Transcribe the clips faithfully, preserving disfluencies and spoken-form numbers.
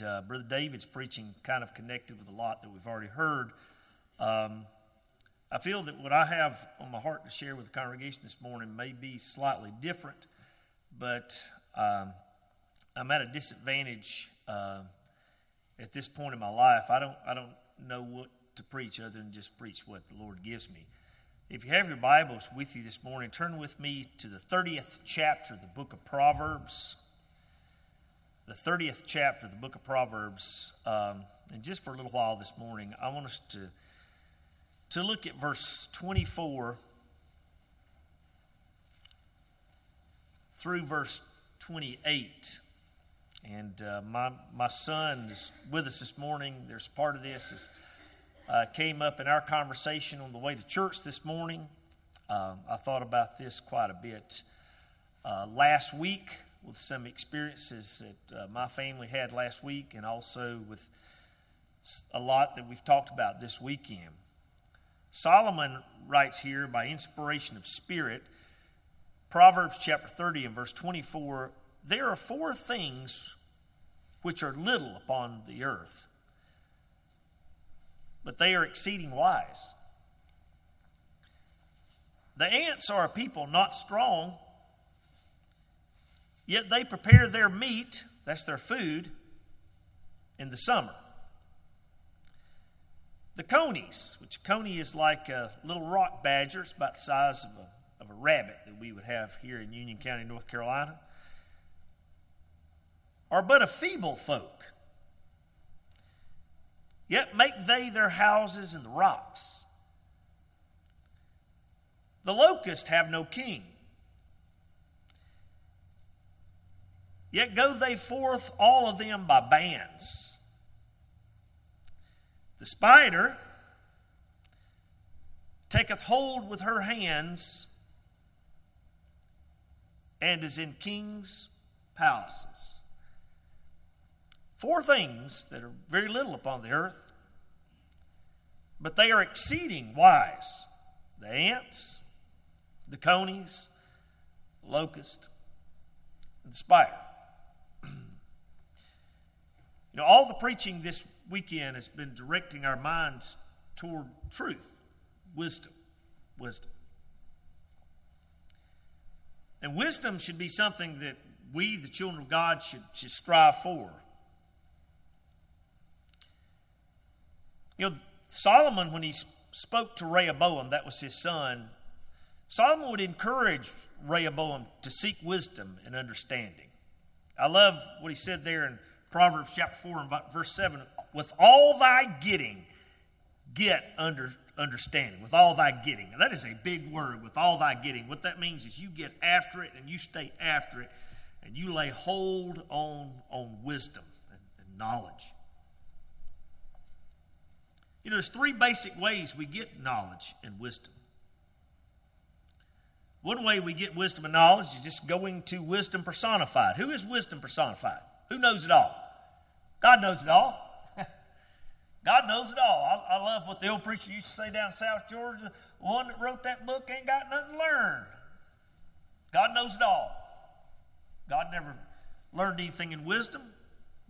and uh, Brother David's preaching kind of connected with a lot that we've already heard. Um, I feel that what I have on my heart to share with the congregation this morning may be slightly different, but um, I'm at a disadvantage uh, at this point in my life. I don't, I don't know what to preach other than just preach what the Lord gives me. If you have your Bibles with you this morning, turn with me to the thirtieth chapter of the book of Proverbs. The thirtieth chapter of the book of Proverbs. Um, and just for a little while this morning, I want us to, to look at verse twenty-four through verse twenty-eight. And uh, my, my son is with us this morning. There's part of this is Uh, came up in our conversation on the way to church this morning. Um, I thought about this quite a bit uh, last week with some experiences that uh, my family had last week, and also with a lot that we've talked about this weekend. Solomon writes here by inspiration of spirit, Proverbs chapter thirty and verse twenty-four, "There are four things which are little upon the earth, but they are exceeding wise. The ants are a people not strong, yet they prepare their meat," that's their food, "in the summer. The conies," which a coney is like a little rock badger, it's about the size of a, of a rabbit that we would have here in Union County, North Carolina, "are but a feeble folk. Yet make they their houses in the rocks. The locusts have no king. Yet go they forth, all of them, by bands. The spider taketh hold with her hands and is in kings' palaces." Four things that are very little upon the earth, but they are exceeding wise. The ants, the conies, the locust, and the spider. You know, all the preaching this weekend has been directing our minds toward truth, wisdom, wisdom. And wisdom should be something that we, the children of God, should, should strive for. You know, Solomon, when he spoke to Rehoboam, that was his son, Solomon would encourage Rehoboam to seek wisdom and understanding. I love what he said there in Proverbs chapter four and verse seven. "With all thy getting, get under understanding." With all thy getting. Now, that is a big word, with all thy getting. What that means is you get after it and you stay after it and you lay hold on, on wisdom and, and knowledge. You know, there's three basic ways we get knowledge and wisdom. One way we get wisdom and knowledge is just going to wisdom personified. Who is wisdom personified? Who knows it all? God knows it all. God knows it all. I, I love what the old preacher used to say down in South Georgia. "The one that wrote that book ain't got nothing to learn." God knows it all. God never learned anything in wisdom.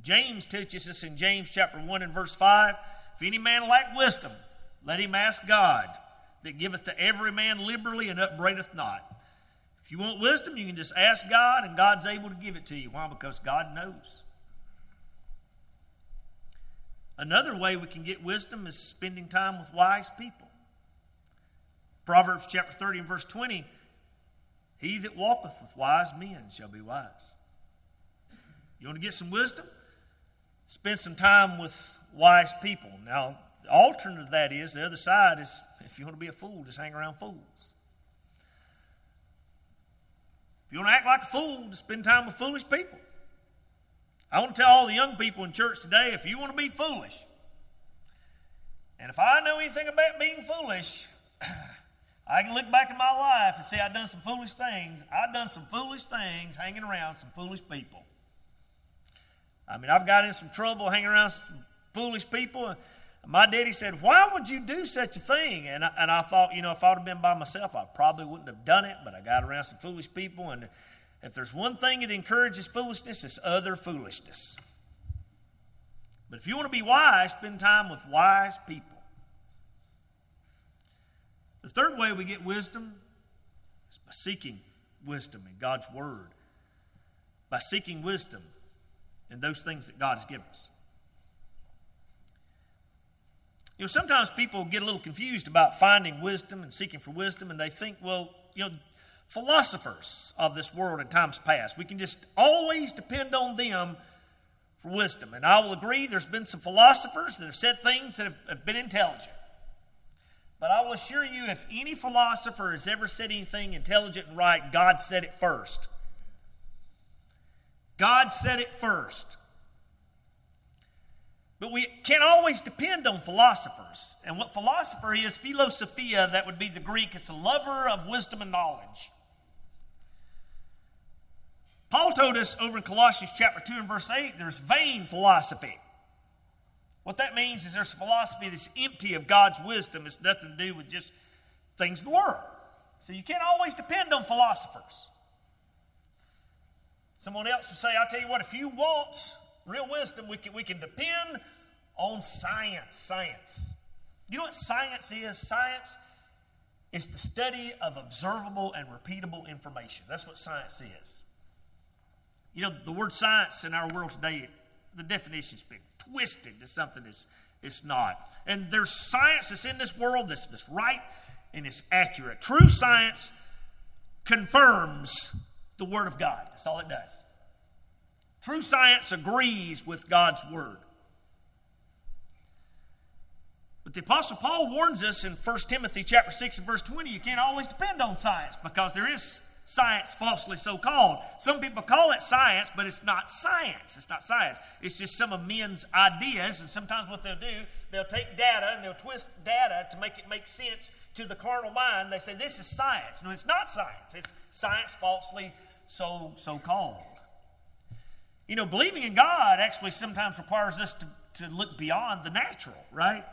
James teaches us in James chapter one and verse five, "If any man lack wisdom, let him ask God, that giveth to every man liberally and upbraideth not." If you want wisdom, you can just ask God, and God's able to give it to you. Why? Because God knows. Another way we can get wisdom is spending time with wise people. Proverbs chapter thirty and verse twenty, "He that walketh with wise men shall be wise." You want to get some wisdom? Spend some time with wise people. Now, the alternative to that is, the other side is, if you want to be a fool, just hang around fools. If you want to act like a fool, just spend time with foolish people. I want to tell all the young people in church today, if you want to be foolish, and if I know anything about being foolish, I can look back at my life and say I've done some foolish things. I've done some foolish things hanging around some foolish people. I mean, I've got in some trouble hanging around some foolish people. My daddy said, "Why would you do such a thing?" And I, and I thought, you know, if I would have been by myself, I probably wouldn't have done it, but I got around some foolish people, and if there's one thing that encourages foolishness, it's other foolishness. But if you want to be wise, spend time with wise people. The third way we get wisdom is by seeking wisdom in God's Word. By seeking wisdom in those things that God has given us. You know, sometimes people get a little confused about finding wisdom and seeking for wisdom, and they think, well, you know, philosophers of this world in times past, we can just always depend on them for wisdom. And I will agree, there's been some philosophers that have said things that have, have been intelligent. But I will assure you, if any philosopher has ever said anything intelligent and right, God said it first. God said it first. But we can't always depend on philosophers. And what philosopher is, philosophia, that would be the Greek, it's a lover of wisdom and knowledge. Paul told us over in Colossians chapter two and verse eight, there's vain philosophy. What that means is there's a philosophy that's empty of God's wisdom. It's nothing to do with just things in the world. So you can't always depend on philosophers. Someone else will say, I'll tell you what, if you want real wisdom, we can, we can depend on science. Science. You know what science is? Science is the study of observable and repeatable information. That's what science is. You know, the word science in our world today, the definition's been twisted to something that's it's not. And there's science that's in this world that's, that's right and it's accurate. True science confirms the Word of God. That's all it does. True science agrees with God's Word. But the Apostle Paul warns us in First Timothy chapter six and verse twenty, you can't always depend on science because there is science falsely so-called. Some people call it science, but it's not science. It's not science. It's just some of men's ideas, and sometimes what they'll do, they'll take data and they'll twist data to make it make sense to the carnal mind. They say, this is science. No, it's not science. It's science falsely so, so-called. You know, believing in God actually sometimes requires us to, to look beyond the natural, right?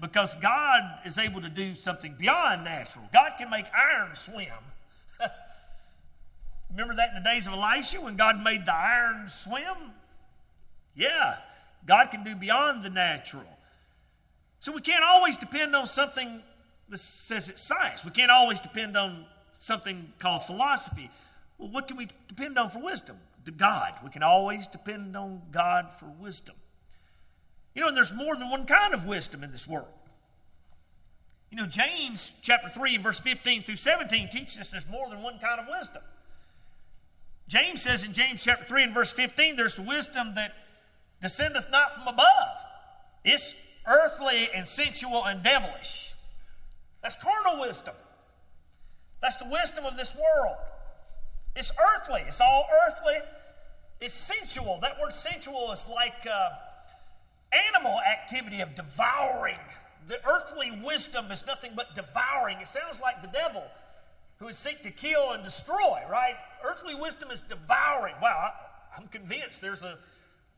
Because God is able to do something beyond natural. God can make iron swim. Remember that in the days of Elisha when God made the iron swim? Yeah, God can do beyond the natural. So we can't always depend on something that says it's science. We can't always depend on something called philosophy. Well, what can we depend on for wisdom? God. We can always depend on God for wisdom. You know, and there's more than one kind of wisdom in this world. You know, James chapter three, verse fifteen through seventeen teaches us there's more than one kind of wisdom. James says in James chapter three and verse fifteen, there's wisdom that descendeth not from above. It's earthly and sensual and devilish. That's carnal wisdom. That's the wisdom of this world. It's earthly. It's all earthly. It's sensual. That word sensual is like uh, animal activity of devouring. The earthly wisdom is nothing but devouring. It sounds like the devil who would seek to kill and destroy, right? Earthly wisdom is devouring. Wow, I, I'm convinced there's a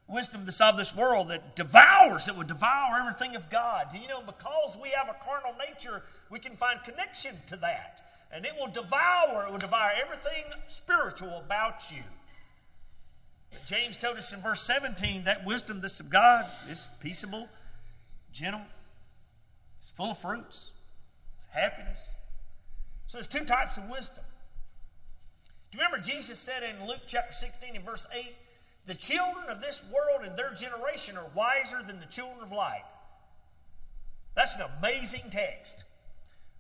wisdom that's of this world that devours, that would devour everything of God. You know, because we have a carnal nature, we can find connection to that. And it will devour, it will devour everything spiritual about you. But James told us in verse seventeen, that wisdom that's of God is peaceable, gentle, it's full of fruits, it's happiness. So there's two types of wisdom. Do you remember Jesus said in Luke chapter sixteen and verse eight, the children of this world and their generation are wiser than the children of light. That's an amazing text.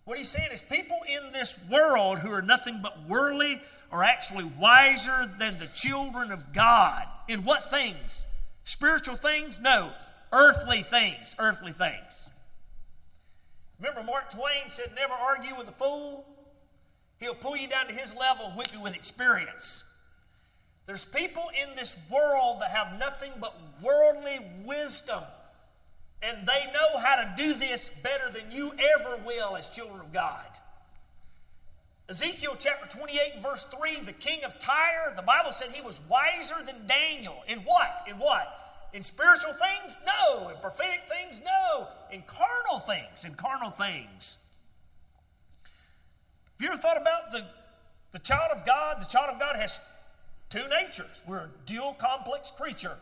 What he's saying is people in this world who are nothing but worldly are actually wiser than the children of God. In what things? Spiritual things? No, earthly things, earthly things. Remember Mark Twain said, never argue with a fool. He'll pull you down to his level and whip you with experience. There's people in this world that have nothing but worldly wisdom. And they know how to do this better than you ever will as children of God. Ezekiel chapter twenty-eight and verse three, the king of Tyre, the Bible said he was wiser than Daniel. In what? In what? In spiritual things? No. In prophetic things? No. In carnal things. In carnal things. Have you ever thought about the, the child of God? The child of God has two natures. We're a dual complex creature.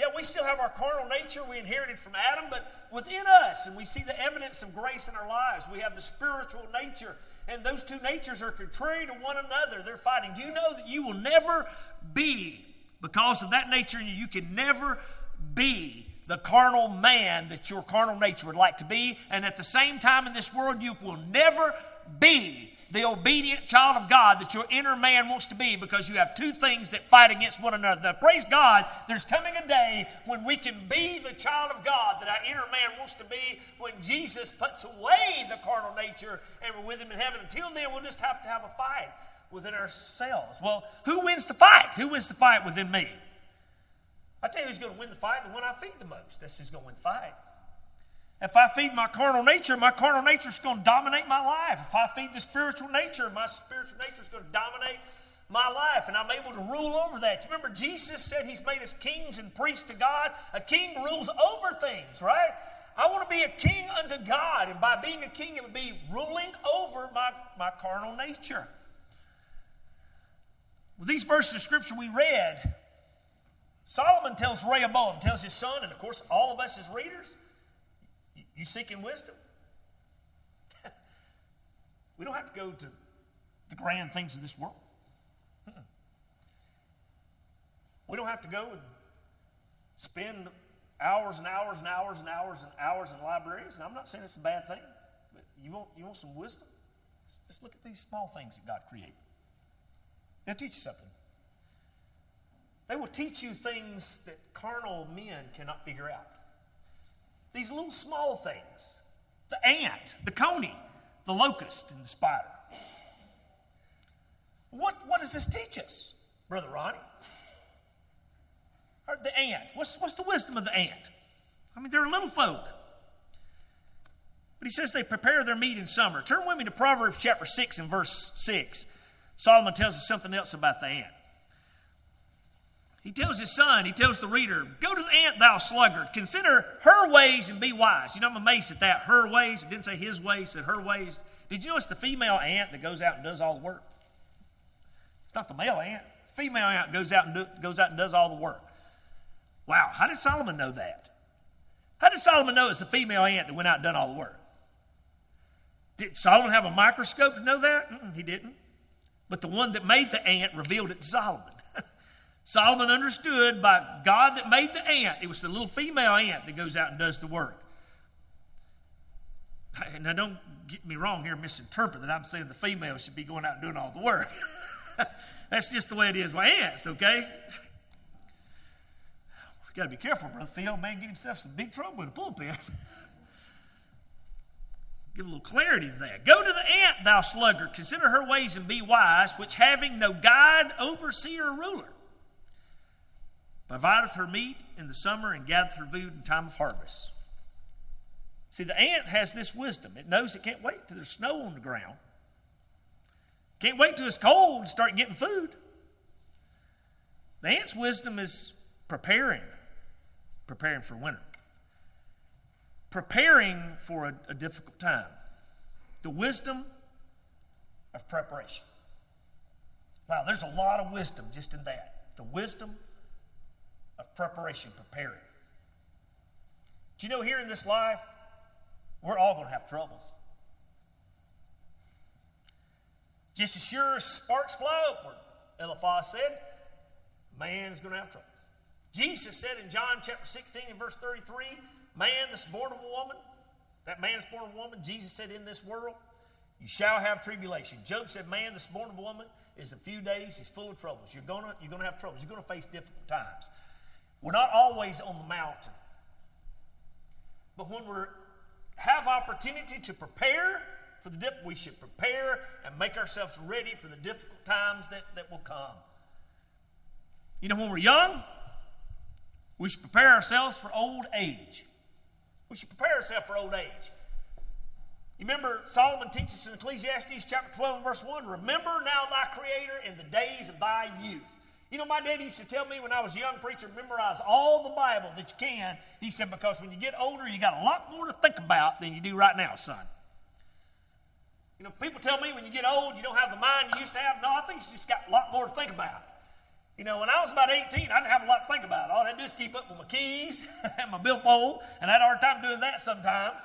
Yeah, we still have our carnal nature we inherited from Adam, but within us, and we see the evidence of grace in our lives. We have the spiritual nature, and those two natures are contrary to one another. They're fighting. Do you know that you will never be, because of that nature in you, you can never be the carnal man that your carnal nature would like to be, and at the same time in this world, you will never be the obedient child of God that your inner man wants to be, because you have two things that fight against one another. Now, praise God, there's coming a day when we can be the child of God that our inner man wants to be, when Jesus puts away the carnal nature and we're with him in heaven. Until then, we'll just have to have a fight within ourselves. Well, who wins the fight? Who wins the fight within me? I tell you who's going to win the fight, the one I feed the most. That's who's going to win the fight. If I feed my carnal nature, my carnal nature is going to dominate my life. If I feed the spiritual nature, my spiritual nature is going to dominate my life, and I'm able to rule over that. You remember Jesus said he's made us kings and priests to God. A king rules over things, right? I want to be a king unto God, and by being a king, it would be ruling over my, my carnal nature. With these verses of Scripture we read, Solomon tells Rehoboam, tells his son, and of course all of us as readers, you seeking wisdom? We don't have to go to the grand things of this world. Mm-mm. We don't have to go and spend hours and hours and hours and hours and hours in libraries. And I'm not saying it's a bad thing, but you want, you want some wisdom? Just look at these small things that God created. They'll teach you something. They will teach you things that carnal men cannot figure out. These little small things, the ant, the coney, the locust, and the spider. What, what does this teach us, Brother Ronnie? Or the ant, what's, what's the wisdom of the ant? I mean, they're little folk. But he says they prepare their meat in summer. Turn with me to Proverbs chapter six and verse six. Solomon tells us something else about the ant. He tells his son, he tells the reader, go to the ant, thou sluggard. Consider her ways and be wise. You know, I'm amazed at that. Her ways. It didn't say his ways. It said her ways. Did you know it's the female ant that goes out and does all the work? It's not the male ant. The female ant goes out and do, goes out and does all the work. Wow, how did Solomon know that? How did Solomon know it's the female ant that went out and done all the work? Did Solomon have a microscope to know that? Mm-mm, he didn't. But the one that made the ant revealed it to Solomon. Solomon understood by God that made the ant, it was the little female ant that goes out and does the work. Now, don't get me wrong here, misinterpret that I'm saying the female should be going out and doing all the work. That's just the way it is with ants, okay? We've got to be careful, Brother Phil. Man, get himself some big trouble in the pulpit. Give a little clarity to that. Go to the ant, thou sluggard. Consider her ways and be wise, which having no guide, overseer, or ruler, provideth her meat in the summer and gathereth her food in time of harvest. See, the ant has this wisdom. It knows it can't wait till there's snow on the ground. Can't wait till it's cold and start getting food. The ant's wisdom is preparing, preparing for winter, preparing for a, a difficult time. The wisdom of preparation. Wow, there's a lot of wisdom just in that. The wisdom of preparation, preparing. Do you know here in this life, we're all going to have troubles. Just as sure as sparks fly upward, Eliphaz said, man is going to have troubles. Jesus said in John chapter sixteen and verse thirty-three, man that's born of a woman, that man that's born of a woman, Jesus said, in this world, you shall have tribulation. Job said, man that's born of a woman is a few days, he's full of troubles. You're going to, you're going to have troubles. You're going to face difficult times. We're not always on the mountain. But when we have opportunity to prepare for the dip, we should prepare and make ourselves ready for the difficult times that, that will come. You know, when we're young, we should prepare ourselves for old age. We should prepare ourselves for old age. You remember Solomon teaches in Ecclesiastes chapter twelve and verse one, remember now thy Creator in the days of thy youth. You know, my dad used to tell me when I was a young preacher, memorize all the Bible that you can. He said, because when you get older, you got a lot more to think about than you do right now, son. You know, people tell me when you get old, you don't have the mind you used to have. No, I think you just got a lot more to think about. You know, when I was about eighteen, I didn't have a lot to think about. All I had to do is keep up with my keys and my billfold, and I had a hard time doing that sometimes.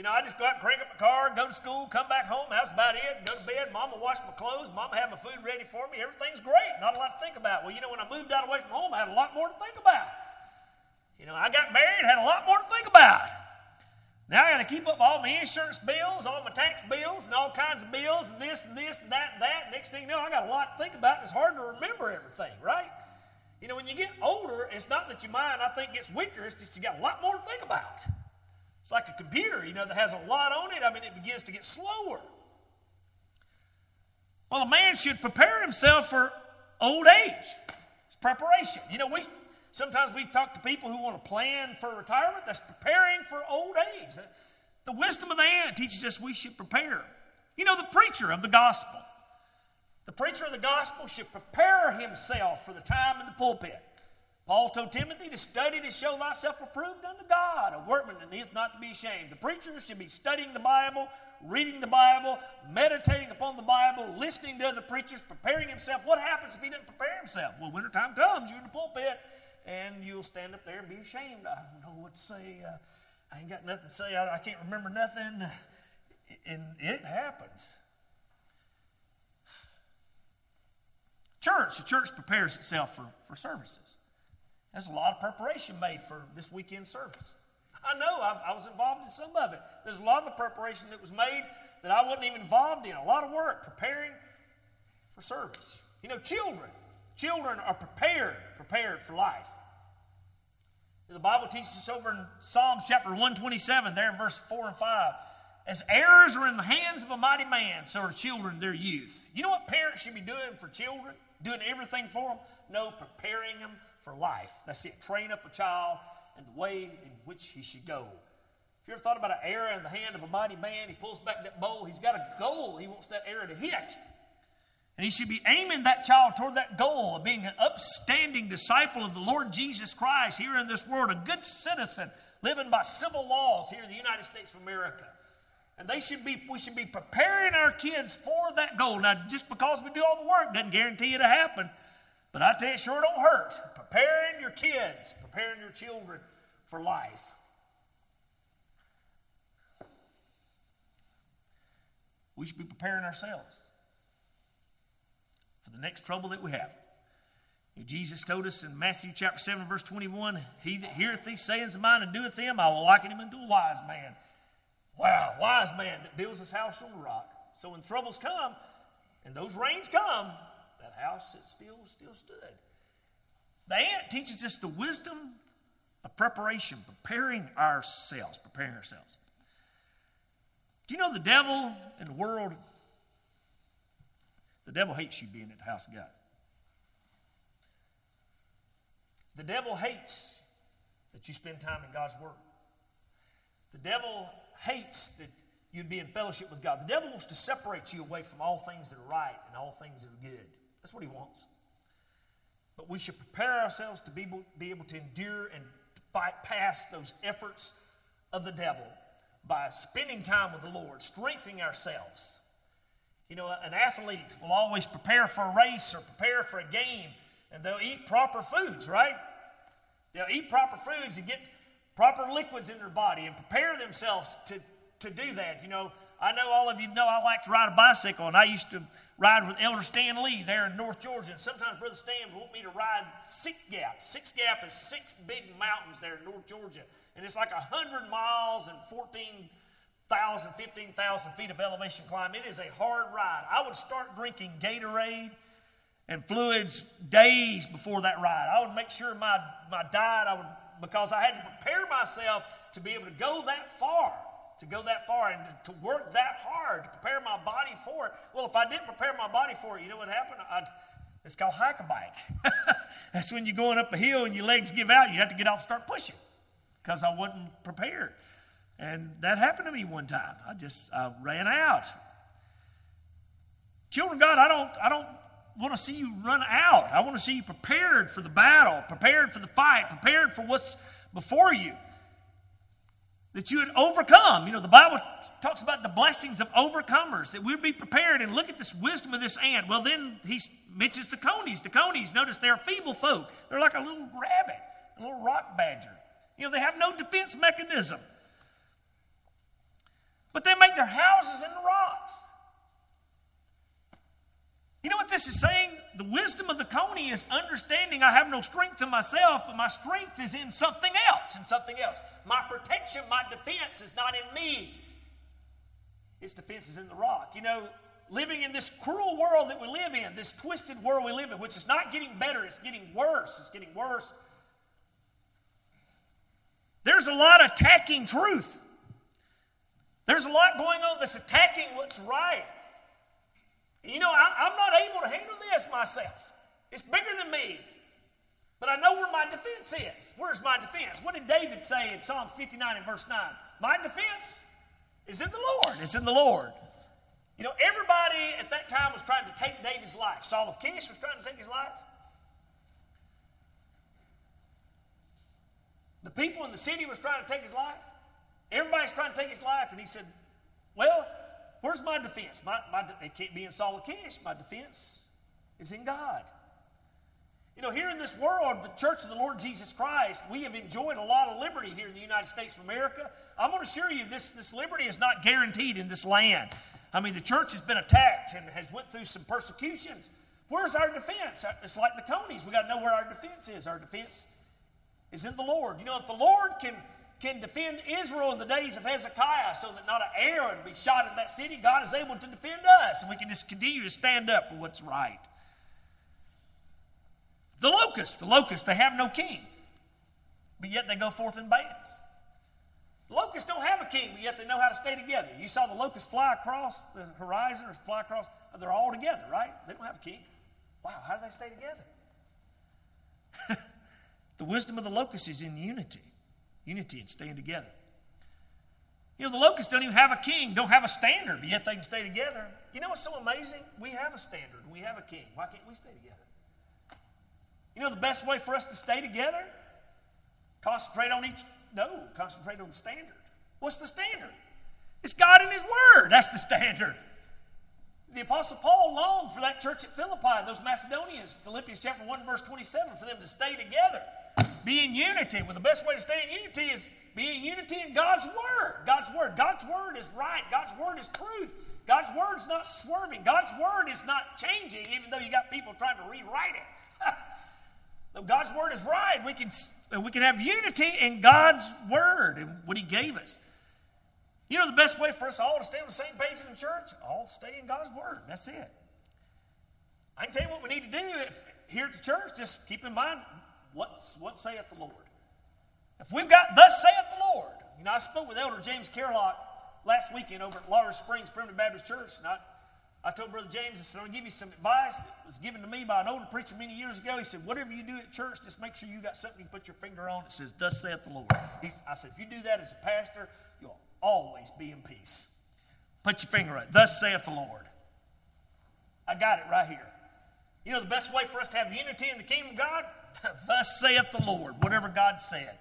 You know, I just go out and crank up my car, go to school, come back home, that's about it, go to bed, Mama washed my clothes, Mama had my food ready for me, everything's great, not a lot to think about. Well, you know, when I moved out away from home, I had a lot more to think about. You know, I got married, had a lot more to think about. Now I got to keep up all my insurance bills, all my tax bills, and all kinds of bills, and this, and this, and that, and that. Next thing you know, I got a lot to think about, and it's hard to remember everything, right? You know, when you get older, it's not that your mind, I think, gets weaker, it's just you got a lot more to think about. It's like a computer, you know, that has a lot on it. I mean, it begins to get slower. Well, a man should prepare himself for old age. It's preparation. You know, we sometimes we talk to people who want to plan for retirement. That's preparing for old age. The wisdom of the ant teaches us we should prepare. You know, the preacher of the gospel. The preacher of the gospel should prepare himself for the time in the pulpit. Paul told Timothy to study to show thyself approved unto God, a workman that needeth not to be ashamed. The preacher should be studying the Bible, reading the Bible, meditating upon the Bible, listening to other preachers, preparing himself. What happens if he doesn't prepare himself? Well, wintertime comes, you're in the pulpit, and you'll stand up there and be ashamed. I don't know what to say. Uh, I ain't got nothing to say. I, I can't remember nothing. And it happens. Church, the church prepares itself for, for services. There's a lot of preparation made for this weekend service. I know, I, I was involved in some of it. There's a lot of the preparation that was made that I wasn't even involved in. A lot of work preparing for service. You know, children, children are prepared, prepared for life. The Bible teaches us over in Psalms chapter one twenty-seven, there in verse four and five, as heirs are in the hands of a mighty man, so are children their youth. You know what parents should be doing for children? Doing everything for them? No, preparing them for life. That's it. Train up a child in the way in which he should go. If you ever thought about an arrow in the hand of a mighty man, he pulls back that bow, he's got a goal he wants that arrow to hit. And he should be aiming that child toward that goal of being an upstanding disciple of the Lord Jesus Christ here in this world, a good citizen living by civil laws here in the United States of America. And they should be, we should be preparing our kids for that goal. Now, just because we do all the work doesn't guarantee it'll happen. But I tell you, it sure don't hurt. Preparing your kids, preparing your children for life. We should be preparing ourselves for the next trouble that we have. Jesus told us in Matthew chapter seven, verse twenty-one, he that heareth these sayings of mine and doeth them, I will liken him unto a wise man. Wow, wise man that builds his house on the rock. So when troubles come and those rains come, that house that still, still stood. The ant teaches us the wisdom of preparation, preparing ourselves, preparing ourselves. Do you know the devil in the world? The devil hates you being at the house of God. The devil hates that you spend time in God's Word. The devil hates that you'd be in fellowship with God. The devil wants to separate you away from all things that are right and all things that are good. That's what he wants. But we should prepare ourselves to be able, be able to endure and fight past those efforts of the devil by spending time with the Lord, strengthening ourselves. You know, an athlete will always prepare for a race or prepare for a game, and they'll eat proper foods, right? They'll eat proper foods and get proper liquids in their body and prepare themselves to, to do that. You know, I know all of you know I like to ride a bicycle, and I used to ride with Elder Stan Lee there in North Georgia. And sometimes Brother Stan would want me to ride Six Gap. Six Gap is six big mountains there in North Georgia. And it's like one hundred miles and fourteen thousand, fifteen thousand feet of elevation climb. It is a hard ride. I would start drinking Gatorade and fluids days before that ride. I would make sure my, my diet, I would because I had to prepare myself to be able to go that far. To go that far and to work that hard, to prepare my body for it. Well, if I didn't prepare my body for it, you know what happened? I'd, it's called hike-a-bike. That's when you're going up a hill and your legs give out. You have to get off and start pushing because I wasn't prepared. And that happened to me one time. I just I ran out. Children of God, I don't, I don't want to see you run out. I want to see you prepared for the battle, prepared for the fight, prepared for what's before you. that you would overcome. You know, the Bible talks about the blessings of overcomers, that we'd be prepared and look at this wisdom of this ant. Well, then he mentions the conies. The conies, notice they're feeble folk. They're like a little rabbit, a little rock badger. You know, they have no defense mechanism. But they make their houses in the rocks. You know what this is saying? The wisdom of the coney is understanding I have no strength in myself, but my strength is in something else, in something else. My protection, my defense is not in me. Its defense is in the rock. You know, living in this cruel world that we live in, this twisted world we live in, which is not getting better, it's getting worse, it's getting worse. There's a lot attacking truth. There's a lot going on that's attacking what's right. You know, I, I'm not able to handle this myself. It's bigger than me. But I know where my defense is. Where's my defense? What did David say in Psalm fifty-nine and verse nine? My defense is in the Lord. It's in the Lord. You know, everybody at that time was trying to take David's life. Saul of Kish was trying to take his life. The people in the city was trying to take his life. Everybody's trying to take his life. And he said, well, where's my defense? My, my, it can't be in Saul of Kish. My defense is in God. You know, here in this world, the Church of the Lord Jesus Christ, we have enjoyed a lot of liberty here in the United States of America. I'm going to assure you this, this liberty is not guaranteed in this land. I mean, the church has been attacked and has went through some persecutions. Where's our defense? It's like the conies. We've got to know where our defense is. Our defense is in the Lord. You know, if the Lord can... can defend Israel in the days of Hezekiah so that not an arrow would be shot in that city, God is able to defend us, and we can just continue to stand up for what's right. The locusts, the locusts, they have no king, but yet they go forth in bands. The locusts don't have a king, but yet they know how to stay together. You saw the locusts fly across the horizon or fly across, they're all together, right? They don't have a king. Wow, how do they stay together? The wisdom of the locust is in unity. Unity and staying together. You know, the locusts don't even have a king, don't have a standard, but yet they can stay together. You know what's so amazing? We have a standard. We have a king. Why can't we stay together? You know the best way for us to stay together? Concentrate on each, no, concentrate on the standard. What's the standard? It's God and His Word. That's the standard. The Apostle Paul longed for that church at Philippi, those Macedonians, Philippians chapter one, verse twenty-seven, for them to stay together. Be in unity. Well, the best way to stay in unity is be in unity in God's Word. God's Word. God's Word is right. God's Word is truth. God's Word is not swerving. God's Word is not changing, even though you got people trying to rewrite it. Though God's Word is right, we can, we can have unity in God's Word and what He gave us. You know the best way for us all to stay on the same page in the church? All stay in God's Word. That's it. I can tell you what we need to do if, here at the church. Just keep in mind, What's, what saith the Lord? If we've got, thus saith the Lord. You know, I spoke with Elder James Carlock last weekend over at Lawrence Springs Primitive Baptist Church. And I, I told Brother James, I said, I'm going to give you some advice that was given to me by an older preacher many years ago. He said, whatever you do at church, just make sure you got something you put your finger on that says, thus saith the Lord. He's, I said, if you do that as a pastor, you'll always be in peace. Put your finger on it. Thus saith the Lord. I got it right here. You know, the best way for us to have unity in the kingdom of God? Thus saith the Lord, whatever God said.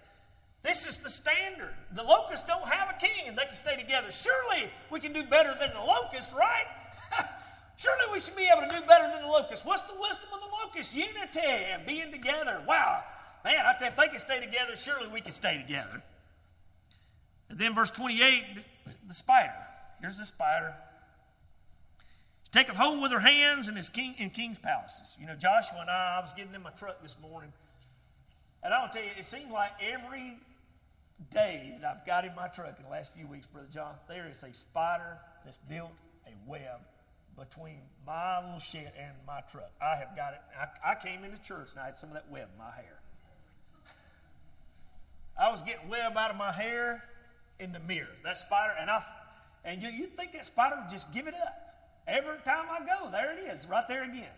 This is the standard. The locusts don't have a king and they can stay together. Surely we can do better than the locust, right? Surely we should be able to do better than the locust. What's the wisdom of the locust? Unity and being together. Wow. Man, I tell you, if they can stay together, surely we can stay together. And then verse twenty-eight, the spider. Here's the spider. Taketh hold with her hands in his king in king's palaces. You know, Joshua and I, I was getting in my truck this morning. And I'll tell you, it seemed like every day that I've got in my truck in the last few weeks, Brother John, there is a spider that's built a web between my little shed and my truck. I have got it. I, I came into church and I had some of that web in my hair. I was getting web out of my hair in the mirror. That spider, and I, and you, you'd think that spider would just give it up. Every time I go, there it is, right there again.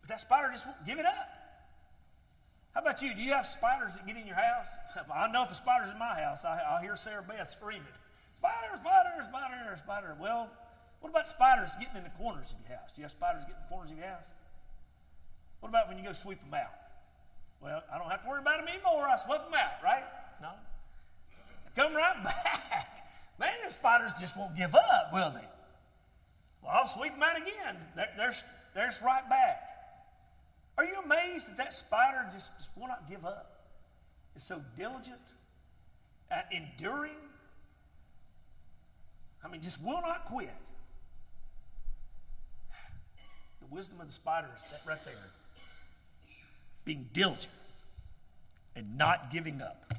But that spider just won't give it up. How about you? Do you have spiders that get in your house? I know if a spider's in my house, I, I'll hear Sarah Beth screaming, spider, spider, spider, spider. Well, what about spiders getting in the corners of your house? Do you have spiders getting in the corners of your house? What about when you go sweep them out? Well, I don't have to worry about them anymore. I swept them out, right? No. Come right back. Man, the spiders just won't give up, will they? Well, I'll sweep them out again. They're, they're, they're right back. Are you amazed that that spider just, just will not give up? It's so diligent, uh, enduring. I mean, just will not quit. The wisdom of the spider is that right there. Being diligent and not giving up.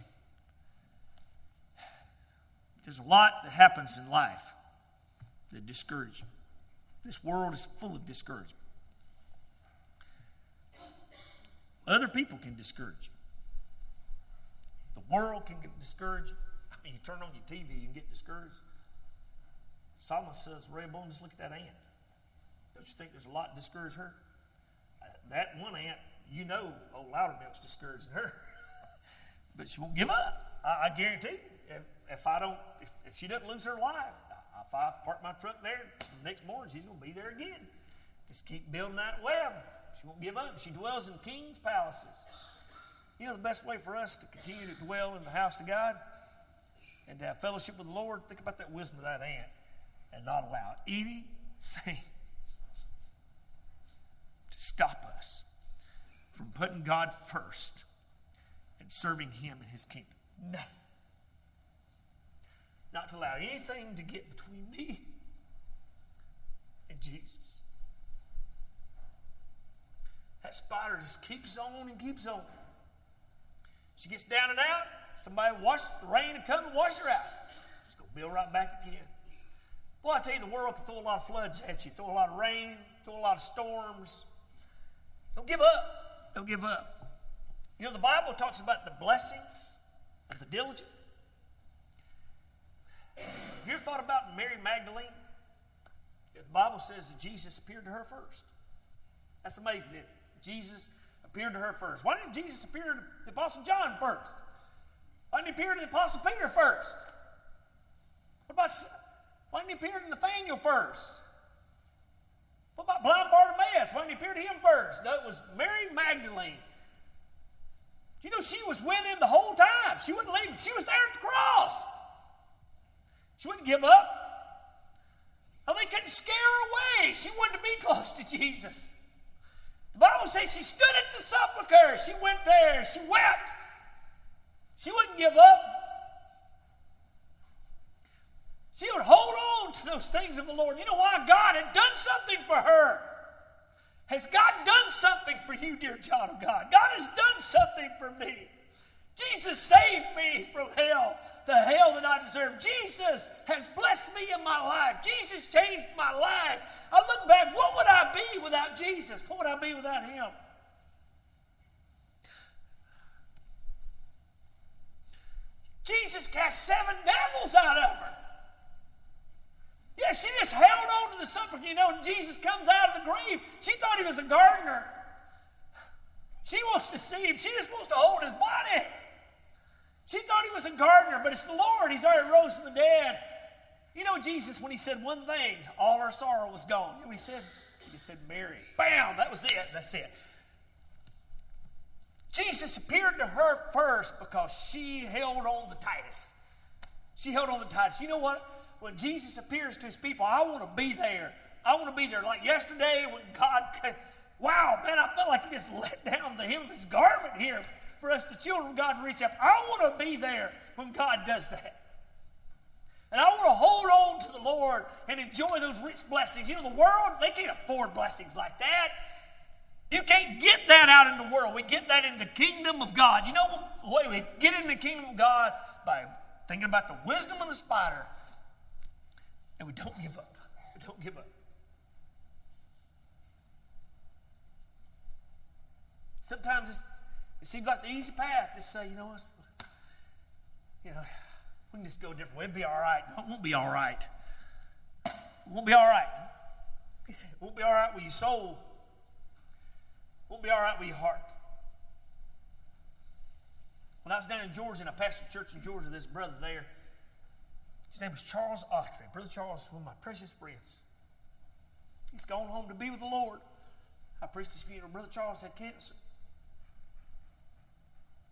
There's a lot that happens in life that discourages you. This world is full of discouragement. Other people can discourage you. The world can get discouraged. I mean, you turn on your T V, you can get discouraged. Solomon says, Rehoboam, just look at that ant. Don't you think there's a lot to discourage her? That one ant, you know, old Loudermilk's discouraging her. But she won't give up. I, I guarantee you. If, if I don't, if, if she doesn't lose her life, if I park my truck there, the next morning she's going to be there again. Just keep building that web. She won't give up. She dwells in king's palaces. You know, the best way for us to continue to dwell in the house of God and to have fellowship with the Lord, think about that wisdom of that ant and not allow anything to stop us from putting God first and serving Him in His kingdom. Nothing. Not to allow anything to get between me and Jesus. That spider just keeps on and keeps on. She gets down and out. Somebody washes the rain and come and wash her out. She's going to build right back again. Boy, I tell you, the world can throw a lot of floods at you. Throw a lot of rain. Throw a lot of storms. Don't give up. Don't give up. You know, the Bible talks about the blessings of the diligent. Have you ever thought about Mary Magdalene? The Bible says that Jesus appeared to her first. That's amazing, isn't it? Jesus appeared to her first. Why didn't Jesus appear to the Apostle John first? Why didn't he appear to the Apostle Peter first? What about, why didn't he appear to Nathaniel first? What about blind Bartimaeus? Why didn't he appear to him first? No, it was Mary Magdalene. You know, she was with him the whole time. She wouldn't leave him. She was there at the cross. She wouldn't give up. Oh, they couldn't scare her away. She wanted to be close to Jesus. The Bible says she stood at the sepulchre. She went there. She wept. She wouldn't give up. She would hold on to those things of the Lord. You know why? God had done something for her. Has God done something for you, dear child of God? God has done something for me. Jesus saved me from hell, the hell that I deserve. Jesus has blessed me in my life. Jesus changed my life. I look back, what would I be without Jesus? What would I be without Him? Jesus cast seven devils out of her. Yeah, she just held on to the sepulchre. You know, when Jesus comes out of the grave, she thought He was a gardener. She wants to see Him. She just wants to hold His body. She thought He was a gardener, but it's the Lord. He's already rose from the dead. You know, Jesus, when He said one thing, all our sorrow was gone. You know what He said? He said, Mary. Bam! That was it. That's it. Jesus appeared to her first because she held on to Titus. She held on to Titus. You know what? When Jesus appears to His people, I want to be there. I want to be there. Like yesterday when God came. Wow, man, I felt like He just let down the hem of His garment here for us, the children of God, to reach up. I want to be there when God does that. And I want to hold on to the Lord and enjoy those rich blessings. You know, the world, they can't afford blessings like that. You can't get that out in the world. We get that in the kingdom of God. You know what? We get in the kingdom of God by thinking about the wisdom of the spider. And we don't give up. We don't give up. Sometimes it's, it seems like the easy path to say, you know, you know, we can just go a different way. It'll be all right. No, it won't be all right. It won't be all right. It won't be all right with your soul. It won't be all right with your heart. When I was down in Georgia, and I pastored a church in Georgia, this brother there, his name was Charles Autry. Brother Charles was one of my precious friends. He's gone home to be with the Lord. I preached his funeral. Brother Charles had cancer.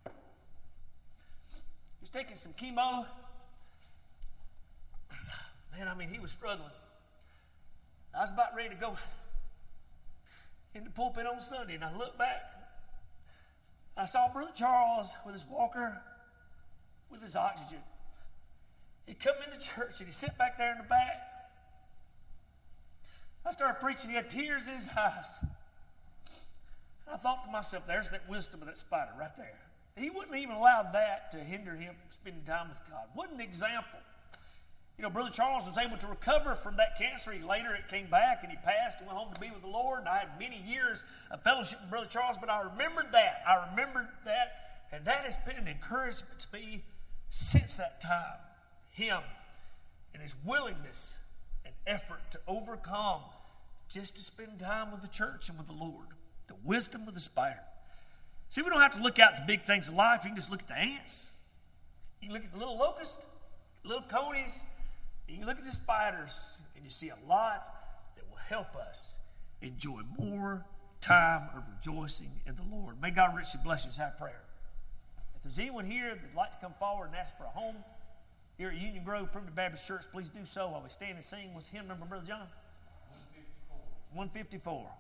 He was taking some chemo, man, I mean, he was struggling. I was about ready to go in the pulpit on Sunday, and I looked back. I saw Brother Charles with his walker, with his oxygen. He'd come into church, and he'd sit back there in the back. I started preaching. He had tears in his eyes. I thought to myself, there's that wisdom of that spider right there. He wouldn't even allow that to hinder him spending time with God. What an example. You know, Brother Charles was able to recover from that cancer. He later it came back, and he passed and went home to be with the Lord. And I had many years of fellowship with Brother Charles, but I remembered that. I remembered that, and that has been an encouragement to me since that time. Him and his willingness and effort to overcome just to spend time with the church and with the Lord. The wisdom of the spider. See, we don't have to look out at the big things in life. You can just look at the ants. You can look at the little locusts, little conies. You can look at the spiders, and you see a lot that will help us enjoy more time of rejoicing in the Lord. May God richly bless you. It's our prayer. If there's anyone here that would like to come forward and ask for a home here at Union Grove Primitive Baptist Church, please do so while we stand and sing. What's hymn number, Brother John? one fifty-four. one fifty-four.